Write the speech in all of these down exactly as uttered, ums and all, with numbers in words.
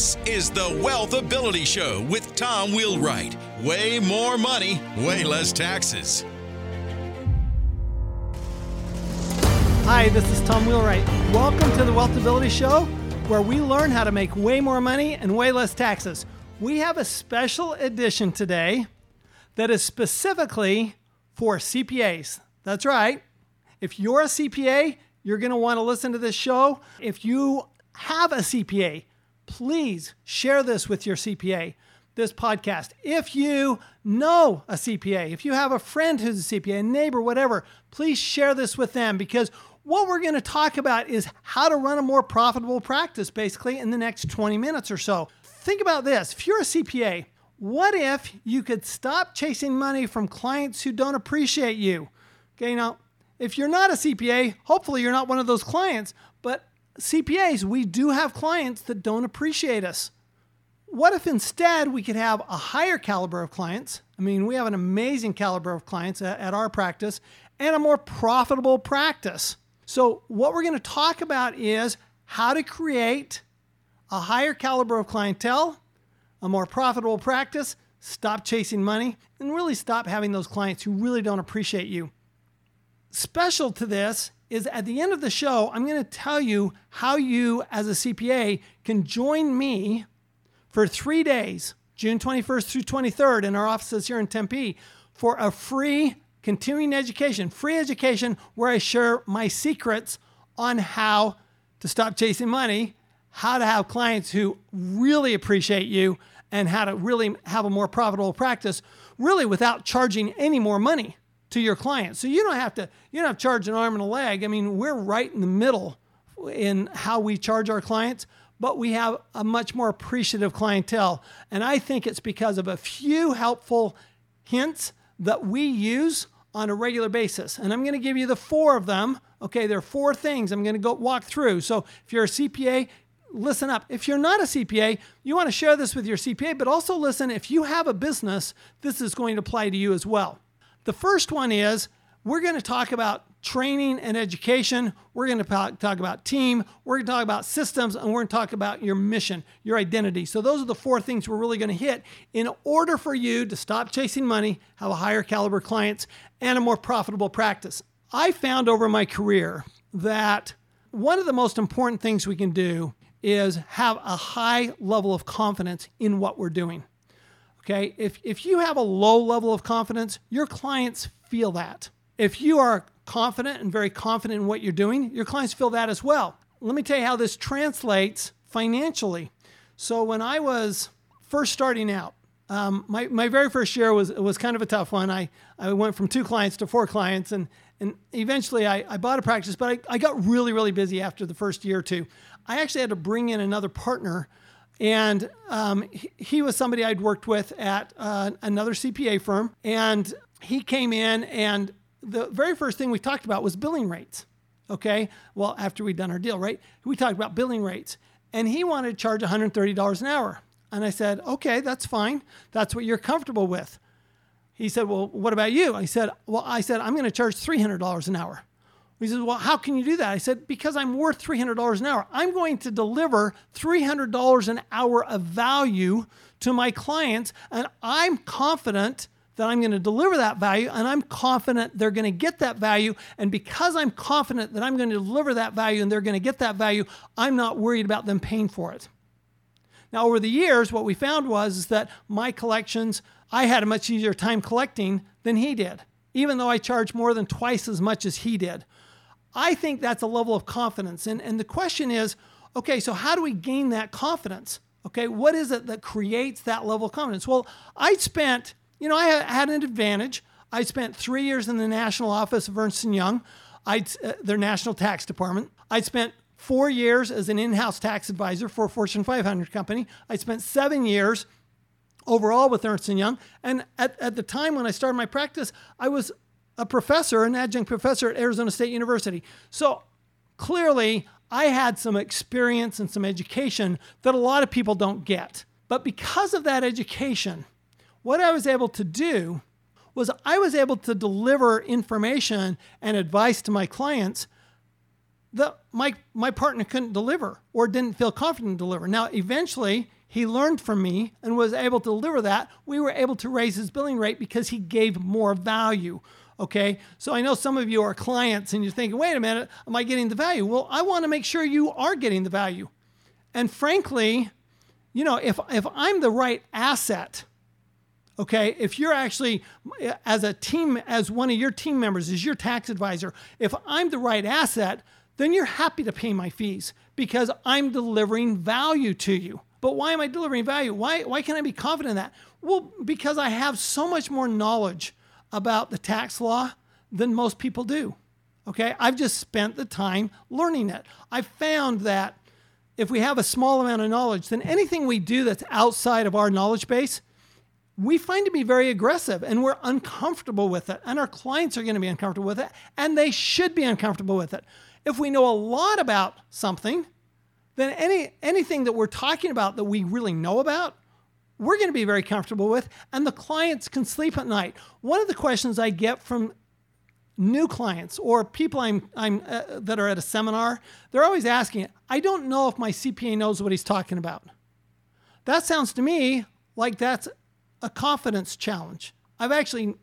This is the WealthAbility Show with Tom Wheelwright. Way more money, way less taxes. Hi, this is Tom Wheelwright. Welcome to the WealthAbility Show, where we learn how to make way more money and way less taxes. We have a special edition today that is specifically for C P As. That's right. If you're a C P A, you're going to want to listen to this show. If you have a C P A, please share this with your C P A, this podcast. If you know a C P A, if you have a friend who's a C P A, a neighbor, whatever, please share this with them, because what we're going to talk about is how to run a more profitable practice, basically, in the next twenty minutes or so. Think about this. If you're a C P A, what if you could stop chasing money from clients who don't appreciate you? Okay, now, if you're not a C P A, hopefully you're not one of those clients, but C P As, we do have clients that don't appreciate us. What if instead we could have a higher caliber of clients? I mean, we have an amazing caliber of clients at, at our practice, and a more profitable practice. So what we're going to talk about is how to create a higher caliber of clientele, a more profitable practice, stop chasing money, and really stop having those clients who really don't appreciate you. Special to this is at the end of the show, I'm going to tell you how you as a C P A can join me for three days, June twenty-first through twenty-third, in our offices here in Tempe for a free continuing education, free education where I share my secrets on how to stop chasing money, how to have clients who really appreciate you, and how to really have a more profitable practice, really without charging any more money to your client. So you don't have to, you don't have to charge an arm and a leg. I mean, we're right in the middle in how we charge our clients, but we have a much more appreciative clientele. And I think it's because of a few helpful hints that we use on a regular basis. And I'm going to give you the four of them. Okay, there are four things I'm going to go walk through. So if you're a C P A, listen up. If you're not a C P A, you want to share this with your C P A, but also listen, if you have a business, this is going to apply to you as well. The first one is we're going to talk about training and education. We're going to talk about team. We're going to talk about systems, and we're going to talk about your mission, your identity. So those are the four things we're really going to hit in order for you to stop chasing money, have a higher caliber clients, and a more profitable practice. I found over my career that one of the most important things we can do is have a high level of confidence in what we're doing. Okay, if, if you have a low level of confidence, your clients feel that. If you are confident and very confident in what you're doing, your clients feel that as well. Let me tell you how this translates financially. So when I was first starting out, um, my, my very first year was was kind of a tough one. I, I went from two clients to four clients, and, and eventually I, I bought a practice, but I, I got really, really busy after the first year or two. I actually had to bring in another partner. And um, he, he was somebody I'd worked with at uh, another C P A firm. And he came in, and the very first thing we talked about was billing rates. Okay, well, after we'd done our deal, right? We talked about billing rates. And he wanted to charge one hundred thirty dollars an hour. And I said, okay, that's fine. That's what you're comfortable with. He said, well, what about you? I said, well, I said, I'm going to charge three hundred dollars an hour. He says, well, how can you do that? I said, because I'm worth three hundred dollars an hour. I'm going to deliver three hundred dollars an hour of value to my clients, and I'm confident that I'm going to deliver that value, and I'm confident they're going to get that value. And because I'm confident that I'm going to deliver that value and they're going to get that value, I'm not worried about them paying for it. Now, over the years, what we found was is that my collections, I had a much easier time collecting than he did, even though I charged more than twice as much as he did. I think that's a level of confidence. And, and the question is, okay, so how do we gain that confidence? Okay, what is it that creates that level of confidence? Well, I spent, you know, I had an advantage. I spent three years in the national office of Ernst and Young, I'd, uh, their national tax department. I spent four years as an in-house tax advisor for a Fortune five hundred company. I spent seven years overall with Ernst and Young. And at, at the time when I started my practice, I was a professor, an adjunct professor at Arizona State University. So clearly, I had some experience and some education that a lot of people don't get. But because of that education, what I was able to do was I was able to deliver information and advice to my clients the my my partner couldn't deliver or didn't feel confident to deliver. Now, eventually, he learned from me and was able to deliver that. We were able to raise his billing rate because he gave more value. Okay, so I know some of you are clients and you're thinking, wait a minute, am I getting the value? Well, I want to make sure you are getting the value. And frankly, you know, if if I'm the right asset, okay, if you're actually, as a team, as one of your team members, as your tax advisor, if I'm the right asset, then you're happy to pay my fees because I'm delivering value to you. But why am I delivering value? Why, why can't I be confident in that? Well, because I have so much more knowledge about the tax law than most people do, okay? I've just spent the time learning it. I found that if we have a small amount of knowledge, then anything we do that's outside of our knowledge base, we find to be very aggressive and we're uncomfortable with it. And our clients are gonna be uncomfortable with it and they should be uncomfortable with it. If we know a lot about something, then any anything that we're talking about that we really know about, we're going to be very comfortable with, and the clients can sleep at night. One of the questions I get from new clients or people I'm, I'm uh, that are at a seminar, they're always asking, I don't know if my C P A knows what he's talking about. That sounds to me like that's a confidence challenge. I've actually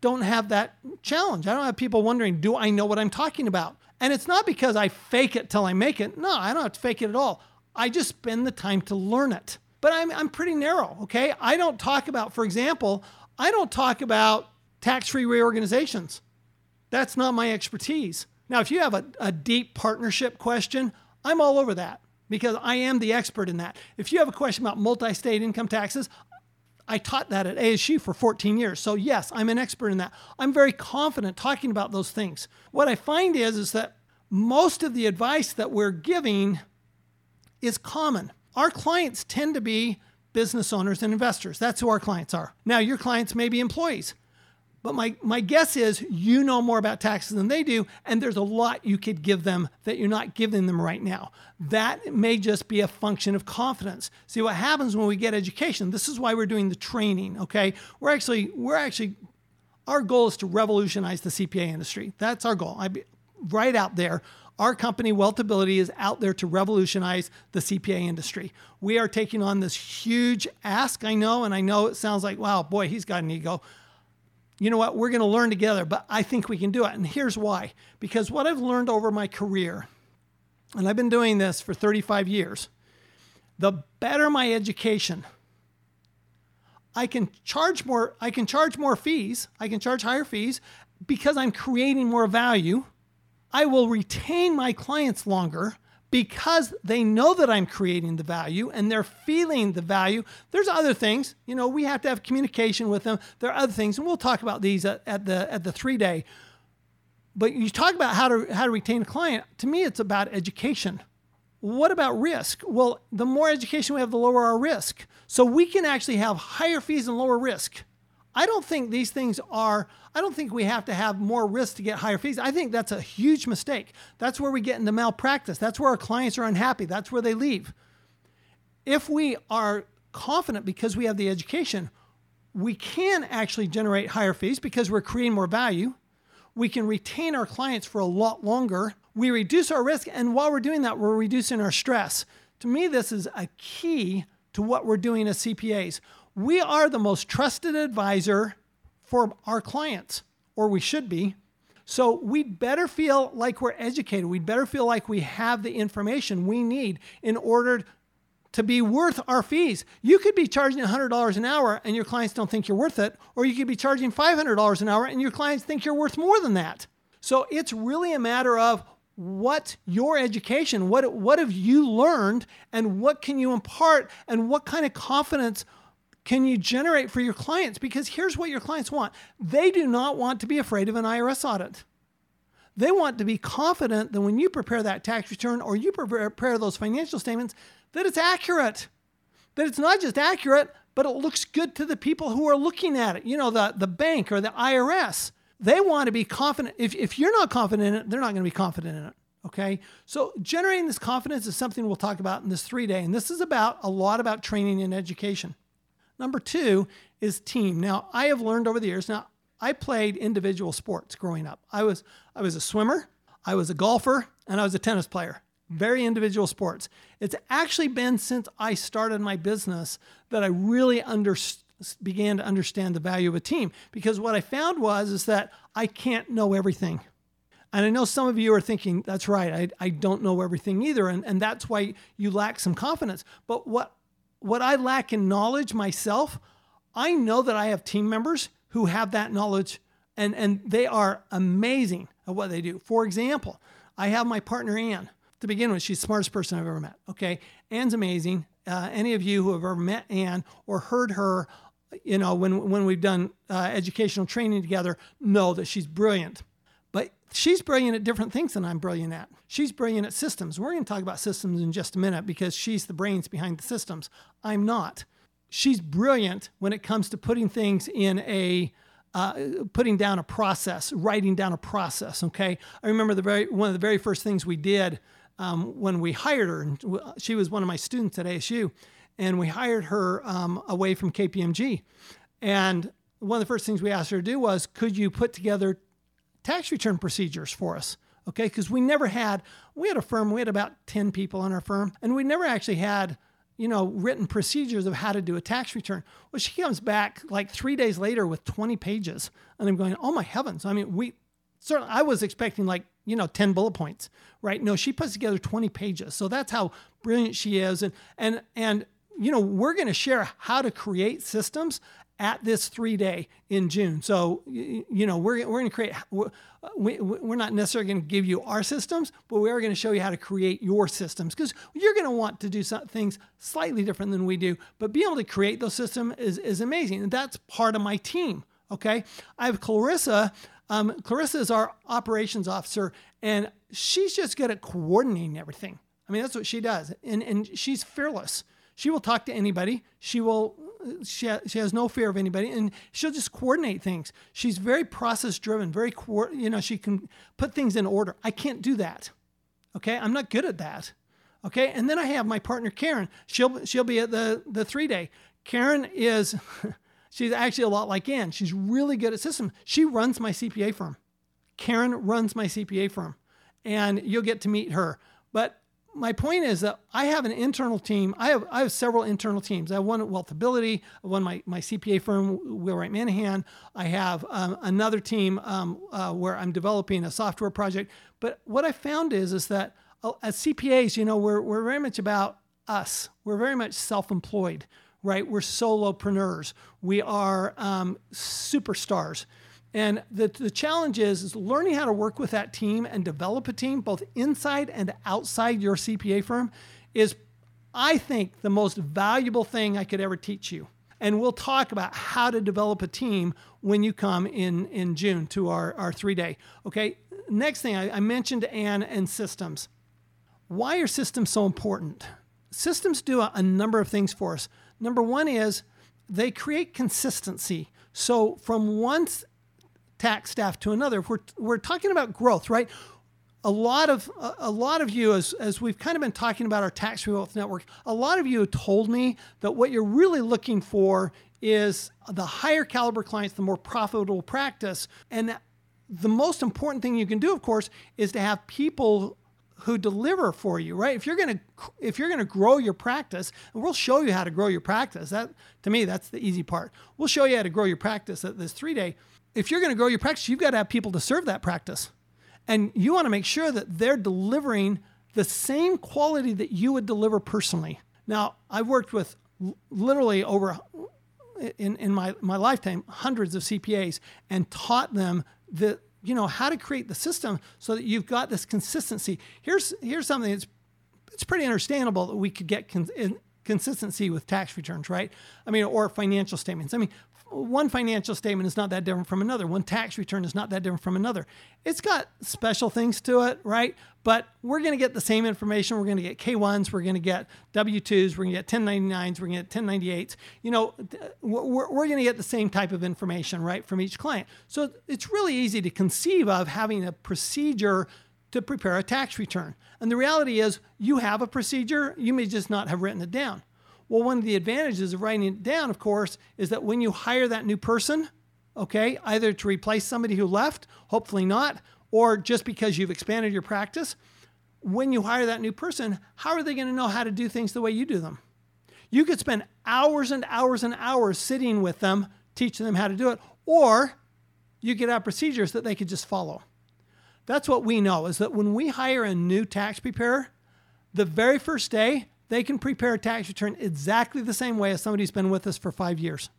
don't have that challenge. I don't have people wondering, do I know what I'm talking about? And it's not because I fake it till I make it. No, I don't have to fake it at all. I just spend the time to learn it. But I'm I'm pretty narrow, okay? I don't talk about, for example, I don't talk about tax-free reorganizations. That's not my expertise. Now, if you have a, a deep partnership question, I'm all over that because I am the expert in that. If you have a question about multi-state income taxes, I taught that at A S U for fourteen years. So yes, I'm an expert in that. I'm very confident talking about those things. What I find is, is that most of the advice that we're giving is common. Our clients tend to be business owners and investors. That's who our clients are. Now, your clients may be employees, but my, my guess is you know more about taxes than they do, and there's a lot you could give them that you're not giving them right now. That may just be a function of confidence. See, what happens when we get education, this is why we're doing the training, okay? We're actually, we're actually, our goal is to revolutionize the C P A industry. That's our goal. I'd be right out there. Our company, WealthAbility, is out there to revolutionize the C P A industry. We are taking on this huge ask, I know, and I know it sounds like, wow, boy, he's got an ego. You know what? We're going to learn together, but I think we can do it. And here's why. Because what I've learned over my career, and I've been doing this for thirty-five years, the better my education, I can charge more, I can charge more fees, I can charge higher fees because I'm creating more value. I will retain my clients longer because they know that I'm creating the value and they're feeling the value. There's other things, you know, we have to have communication with them. There are other things, and we'll talk about these at, at the at the three day. But you talk about how to how to retain a client. To me, it's about education. What about risk? Well, the more education we have, the lower our risk. So we can actually have higher fees and lower risk. I don't think these things are, I don't think we have to have more risk to get higher fees. I think that's a huge mistake. That's where we get into malpractice. That's where our clients are unhappy. That's where they leave. If we are confident because we have the education, we can actually generate higher fees because we're creating more value. We can retain our clients for a lot longer. We reduce our risk. And while we're doing that, we're reducing our stress. To me, this is a key to what we're doing as C P As. We are the most trusted advisor for our clients, or we should be. So we'd better feel like we're educated. We'd better feel like we have the information we need in order to be worth our fees. You could be charging one hundred dollars an hour and your clients don't think you're worth it, or you could be charging five hundred dollars an hour and your clients think you're worth more than that. So it's really a matter of what your education, what, what have you learned, and what can you impart, and what kind of confidence can you generate for your clients? Because here's what your clients want. They do not want to be afraid of an I R S audit. They want to be confident that when you prepare that tax return or you prepare those financial statements, that it's accurate, that it's not just accurate, but it looks good to the people who are looking at it. You know, the, the bank or the I R S, they want to be confident. If, if you're not confident in it, they're not going to be confident in it. Okay, so generating this confidence is something we'll talk about in this three day. And this is about a lot about training and education. Number two is team. Now, I have learned over the years. Now, I played individual sports growing up. I was I was a swimmer. I was a golfer. and I was a tennis player. Very individual sports. It's actually been since I started my business that I really under, began to understand the value of a team. Because what I found was is that I can't know everything. And I know some of you are thinking, that's right, I, I don't know everything either. And, and that's why you lack some confidence. But what what I lack in knowledge myself, I know that I have team members who have that knowledge. And, and they are amazing at what they do. For example, I have my partner, Ann. To begin with, she's the smartest person I've ever met, okay? Ann's amazing. Uh, any of you who have ever met Ann or heard her, you know, when when we've done uh, educational training together, know that she's brilliant. But she's brilliant at different things than I'm brilliant at. She's brilliant at systems. We're going to talk about systems in just a minute because she's the brains behind the systems. I'm not. She's brilliant when it comes to putting things in a... Uh, putting down a process, writing down a process, okay? I remember the very one of the very first things we did um, when we hired her, and she was one of my students at A S U, and we hired her um, away from K P M G. And one of the first things we asked her to do was, could you put together tax return procedures for us, okay? Because we never had, we had a firm, we had about ten people in our firm, and we never actually had you know, written procedures of how to do a tax return. Well, she comes back like three days later with twenty pages. And I'm going, oh my heavens. I mean, we certainly, I was expecting like, you know, ten bullet points, right? No, she puts together twenty pages. So that's how brilliant she is. And, and, and, you know, we're going to share how to create systems at this three day in June. So, you know, we're, we're going to create, we're, we're not necessarily going to give you our systems, but we are going to show you how to create your systems because you're going to want to do some things slightly different than we do, but being able to create those systems is, is amazing. And that's part of my team. Okay. I have Clarissa. Um, Clarissa is our operations officer and she's just good at coordinating everything. I mean, that's what she does. And, and she's fearless. She will talk to anybody. She will, She has no fear of anybody, and she'll just coordinate things. She's very process-driven, very, co- you know, she can put things in order. I can't do that, okay? I'm not good at that, okay? And then I have my partner, Karen. She'll she'll be at the, the three-day. Karen is, she's actually a lot like Ann. She's really good at systems. She runs my C P A firm. Karen runs my C P A firm, and you'll get to meet her. But my point is that I have an internal team. I have I have several internal teams. I have one at WealthAbility. I have one my my C P A firm, Will Wright Manahan. I have um, another team um, uh, where I'm developing a software project. But what I found is is that uh, as C P As, you know, we're we're very much about us. We're very much self-employed, right? We're solopreneurs. We are um, superstars. And the, the challenge is, is learning how to work with that team and develop a team both inside and outside your C P A firm is, I think, the most valuable thing I could ever teach you. And we'll talk about how to develop a team when you come in, in June to our, our three-day. Okay, next thing, I, I mentioned Ann and systems. Why are systems so important? Systems do a, a number of things for us. Number one is they create consistency. So from once tax staff to another. We're we're talking about growth, right? A lot of a lot of you, as as we've kind of been talking about our Tax-Free Wealth Network, a lot of you have told me that what you're really looking for is the higher caliber clients, the more profitable practice. And the most important thing you can do, of course, is to have people who deliver for you, right? If you're gonna if you're gonna grow your practice, and we'll show you how to grow your practice. That to me, that's the easy part. We'll show you how to grow your practice at this three-day. If you're going to grow your practice, you've got to have people to serve that practice. And you want to make sure that they're delivering the same quality that you would deliver personally. Now, I've worked with literally over, in, in my, my lifetime, hundreds of C P As and taught them the, you know, how to create the system so that you've got this consistency. Here's here's something that's it's pretty understandable that we could get con- in, consistency with tax returns, right? I mean, or financial statements. I mean, one financial statement is not that different from another. One tax return is not that different from another. It's got special things to it, right? But we're going to get the same information. We're going to get K ones. We're going to get W twos. We're going to get ten ninety-nines. We're going to get ten ninety-eights. You know, we're, we're going to get the same type of information, right, from each client. So it's really easy to conceive of having a procedure to prepare a tax return. And the reality is you have a procedure. You may just not have written it down. Well, one of the advantages of writing it down, of course, is that when you hire that new person, okay, either to replace somebody who left, hopefully not, or just because you've expanded your practice, when you hire that new person, how are they going to know how to do things the way you do them? You could spend hours and hours and hours sitting with them, teaching them how to do it, or you could have procedures that they could just follow. That's what we know, is that when we hire a new tax preparer, the very first day, they can prepare a tax return exactly the same way as somebody who's been with us for five years.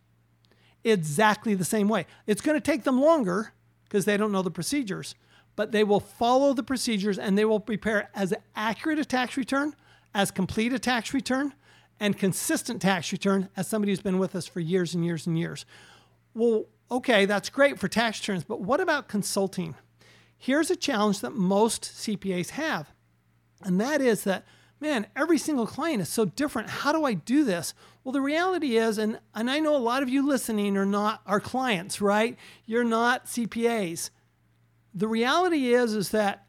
Exactly the same way. It's going to take them longer because they don't know the procedures, but they will follow the procedures and they will prepare as accurate a tax return, as complete a tax return, and consistent tax return as somebody who's been with us for years and years and years. Well, okay, that's great for tax returns, but what about consulting? Here's a challenge that most C P As have, and that is that, man, every single client is so different. How do I do this? Well, the reality is, and, and I know a lot of you listening are not our clients, right? You're not C P As. The reality is, is that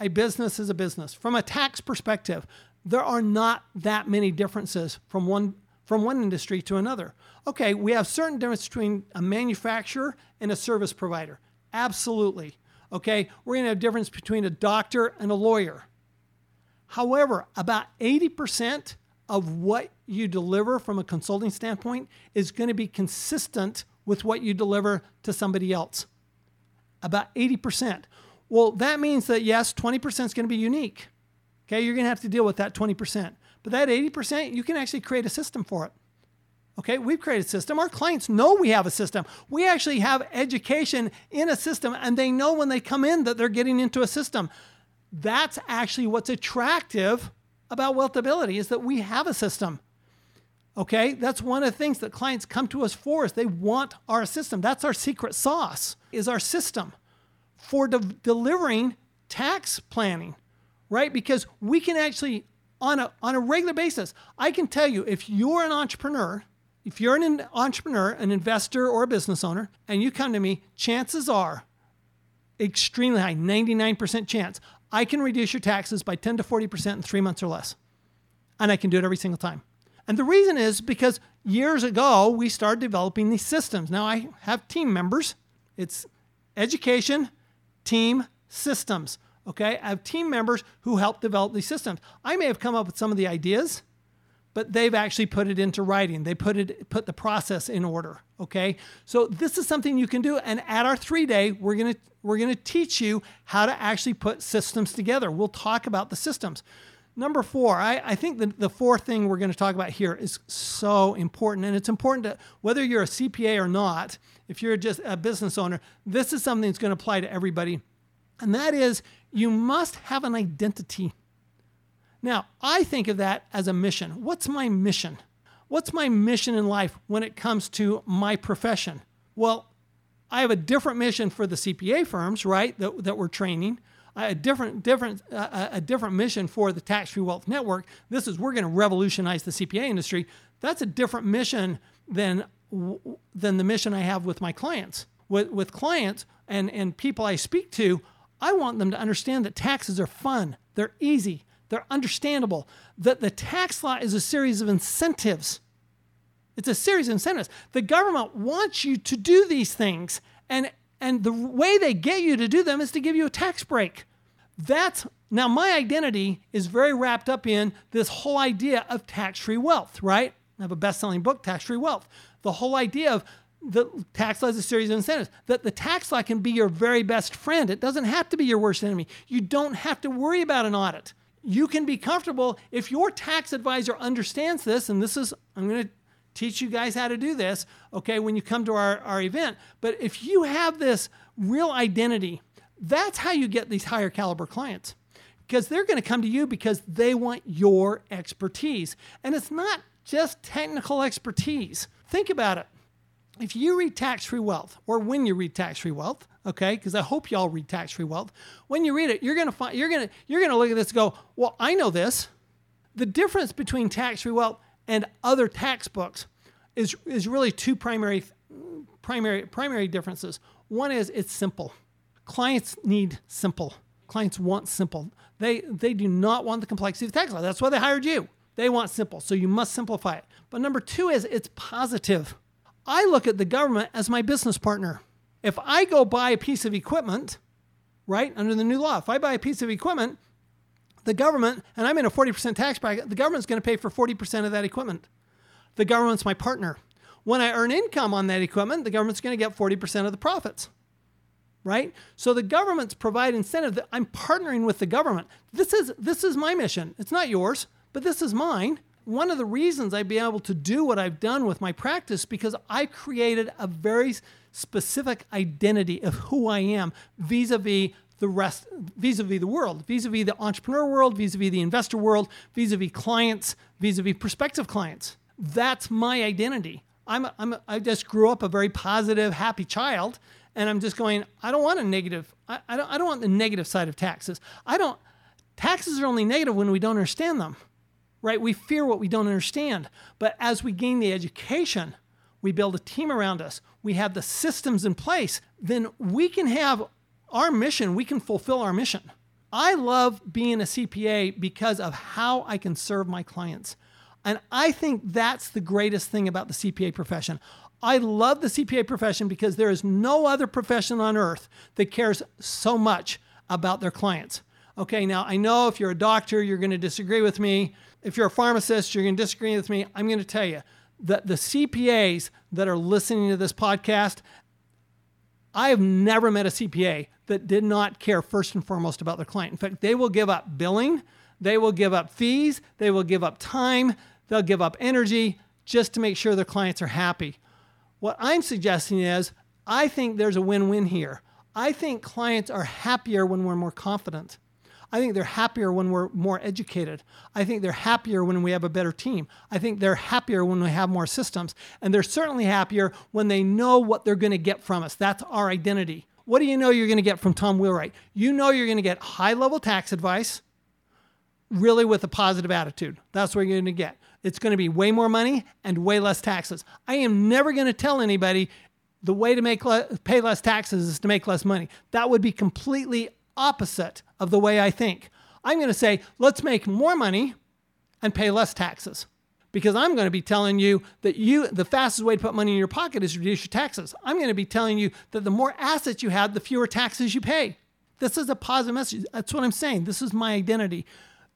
a business is a business. From a tax perspective, there are not that many differences from one from one industry to another. Okay, we have certain differences between a manufacturer and a service provider. Absolutely. Okay, we're going to have a difference between a doctor and a lawyer. However, about eighty percent of what you deliver from a consulting standpoint is going to be consistent with what you deliver to somebody else. About eighty percent. Well, that means that, yes, twenty percent is going to be unique. Okay, you're going to have to deal with that twenty percent. But that eighty percent, you can actually create a system for it. Okay, we've created a system. Our clients know we have a system. We actually have education in a system, and they know when they come in that they're getting into a system. That's actually what's attractive about WealthAbility, is that we have a system. Okay, that's one of the things that clients come to us for, is they want our system. That's our secret sauce, is our system for de- delivering tax planning, right? Because we can actually, on a on a regular basis, I can tell you, if you're an entrepreneur, if you're an entrepreneur, an investor, or a business owner, and you come to me, chances are extremely high, ninety-nine percent chance, I can reduce your taxes by ten to forty percent in three months or less. And I can do it every single time. And the reason is because years ago, we started developing these systems. Now I have team members. It's education, team, systems. Okay, I have team members who help develop these systems. I may have come up with some of the ideas, but they've actually put it into writing. They put it put the process in order, okay? So this is something you can do, and at our three-day, we're going to we're going to teach you how to actually put systems together. We'll talk about the systems. Number four, I, I think the, the fourth thing we're going to talk about here is so important, and it's important to, whether you're a C P A or not, if you're just a business owner, this is something that's going to apply to everybody, and that is you must have an identity. Now, I think of that as a mission. What's my mission? What's my mission in life when it comes to my profession? Well, I have a different mission for the C P A firms, right, that, that we're training. I have a different, different, uh, a different mission for the Tax-Free Wealth Network. This is, we're going to revolutionize the C P A industry. That's a different mission than, than the mission I have with my clients. With, with clients and, and people I speak to, I want them to understand that taxes are fun. They're easy. They're understandable. That the tax law is a series of incentives. It's a series of incentives. The government wants you to do these things, and, and the way they get you to do them is to give you a tax break. That's, now my identity is very wrapped up in this whole idea of tax-free wealth, right? I have a best-selling book, Tax-Free Wealth. The whole idea of the tax law is a series of incentives, that the tax law can be your very best friend. It doesn't have to be your worst enemy. You don't have to worry about an audit. You can be comfortable if your tax advisor understands this, and this is, I'm going to teach you guys how to do this, okay, when you come to our, our event. But if you have this real identity, that's how you get these higher caliber clients, because they're going to come to you because they want your expertise. And it's not just technical expertise. Think about it. If you read Tax-Free Wealth, or when you read Tax-Free Wealth, okay, because I hope y'all read Tax-Free Wealth. When you read it, you're gonna find you're gonna you're gonna look at this and go, well, I know this. The difference between Tax-Free Wealth and other tax books is is really two primary primary primary differences. One is it's simple. Clients need simple. Clients want simple. They they do not want the complexity of the tax law. That's why they hired you. They want simple. So you must simplify it. But number two is it's positive. I look at the government as my business partner. If I go buy a piece of equipment, right, under the new law, if I buy a piece of equipment, the government, and I'm in a forty percent tax bracket, the government's going to pay for forty percent of that equipment. The government's my partner. When I earn income on that equipment, the government's going to get forty percent of the profits, right? So the government's provide incentive that I'm partnering with the government. This is this is my mission. It's not yours, but this is mine. One of the reasons I've been able to do what I've done with my practice because I created a very specific identity of who I am vis-a-vis the rest, vis-a-vis the world, vis-a-vis the entrepreneur world, vis-a-vis the investor world, vis-a-vis clients, vis-a-vis prospective clients. That's my identity. I'm, I'm, I just grew up a very positive, happy child, and I'm just going, I don't want a negative, I, I don't, I don't want the negative side of taxes. I don't, taxes are only negative when we don't understand them. Right? We fear what we don't understand. But as we gain the education, we build a team around us, we have the systems in place, then we can have our mission, we can fulfill our mission. I love being a C P A because of how I can serve my clients. And I think that's the greatest thing about the C P A profession. I love the C P A profession because there is no other profession on earth that cares so much about their clients. Okay, now I know if you're a doctor, you're going to disagree with me. If you're a pharmacist, you're going to disagree with me. I'm going to tell you that the C P As that are listening to this podcast, I have never met a C P A that did not care first and foremost about their client. In fact, they will give up billing, they will give up fees, they will give up time, they'll give up energy just to make sure their clients are happy. What I'm suggesting is I think there's a win-win here. I think clients are happier when we're more confident. I think they're happier when we're more educated. I think they're happier when we have a better team. I think they're happier when we have more systems. And they're certainly happier when they know what they're going to get from us. That's our identity. What do you know you're going to get from Tom Wheelwright? You know you're going to get high-level tax advice, really with a positive attitude. That's what you're going to get. It's going to be way more money and way less taxes. I am never going to tell anybody the way to make le- pay less taxes is to make less money. That would be completely opposite of the way I think. I'm going to say, let's make more money and pay less taxes because I'm going to be telling you that you the fastest way to put money in your pocket is reduce your taxes. I'm going to be telling you that the more assets you have, the fewer taxes you pay. This is a positive message. That's what I'm saying. This is my identity.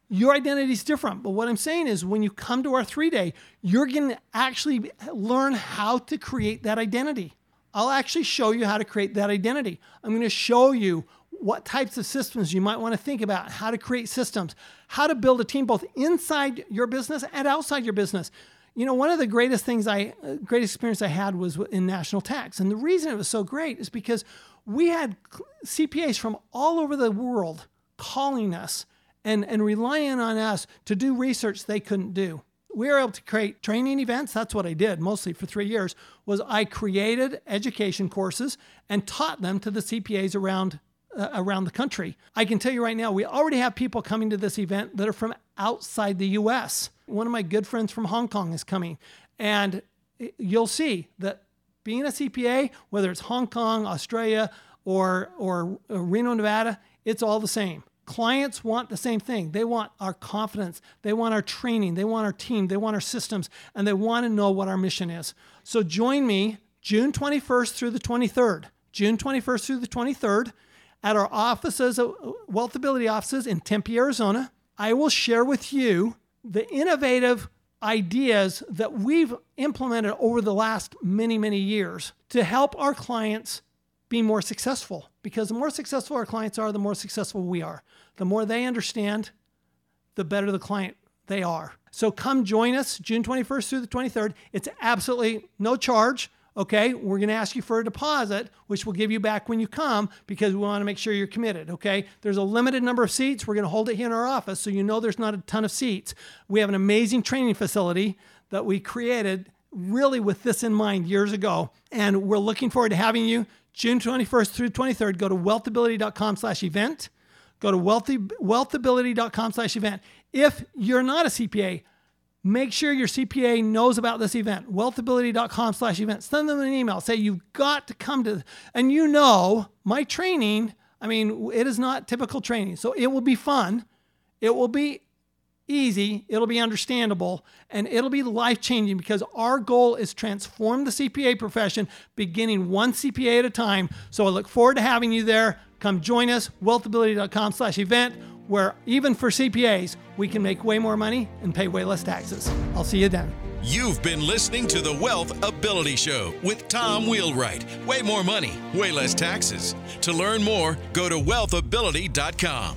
Your identity is different, but what I'm saying is when you come to our three-day, you're going to actually learn how to create that identity. I'll actually show you how to create that identity. I'm going to show you what types of systems you might want to think about, how to create systems, how to build a team both inside your business and outside your business. You know, one of the greatest things I, uh, great experience I had was in national tax. And the reason it was so great is because we had C P As from all over the world calling us and, and relying on us to do research they couldn't do. We were able to create training events. That's what I did mostly for three years was I created education courses and taught them to the C P As around Uh, around the country. I can tell you right now, we already have people coming to this event that are from outside the U S. One of my good friends from Hong Kong is coming. And you'll see that being a C P A, whether it's Hong Kong, Australia, or, or uh, Reno, Nevada, it's all the same. Clients want the same thing. They want our confidence. They want our training. They want our team. They want our systems. And they want to know what our mission is. So join me June twenty-first through the twenty-third. June twenty-first through the twenty-third. At our offices, WealthAbility offices in Tempe, Arizona, I will share with you the innovative ideas that we've implemented over the last many, many years to help our clients be more successful. Because the more successful our clients are, the more successful we are. The more they understand, the better the client they are. So come join us June twenty-first through the twenty-third. It's absolutely no charge. Okay, we're going to ask you for a deposit, which we'll give you back when you come because we want to make sure you're committed, okay? There's a limited number of seats. We're going to hold it here in our office so you know there's not a ton of seats. We have an amazing training facility that we created really with this in mind years ago, and we're looking forward to having you June twenty-first through twenty-third. Go to wealthability.com slash event. Go to wealthy, wealthability.com slash event. If you're not a C P A, make sure your C P A knows about this event, wealthability.com slash event. Send them an email. Say, you've got to come to, and you know, my training, I mean, it is not typical training. So it will be fun. It will be easy. It'll be understandable. And it'll be life-changing because our goal is transform the C P A profession, beginning one C P A at a time. So I look forward to having you there. Come join us, wealthability.com slash event. where even for C P As, we can make way more money and pay way less taxes. I'll see you then. You've been listening to the WealthAbility Show with Tom Wheelwright. Way more money, way less taxes. To learn more, go to wealth ability dot com.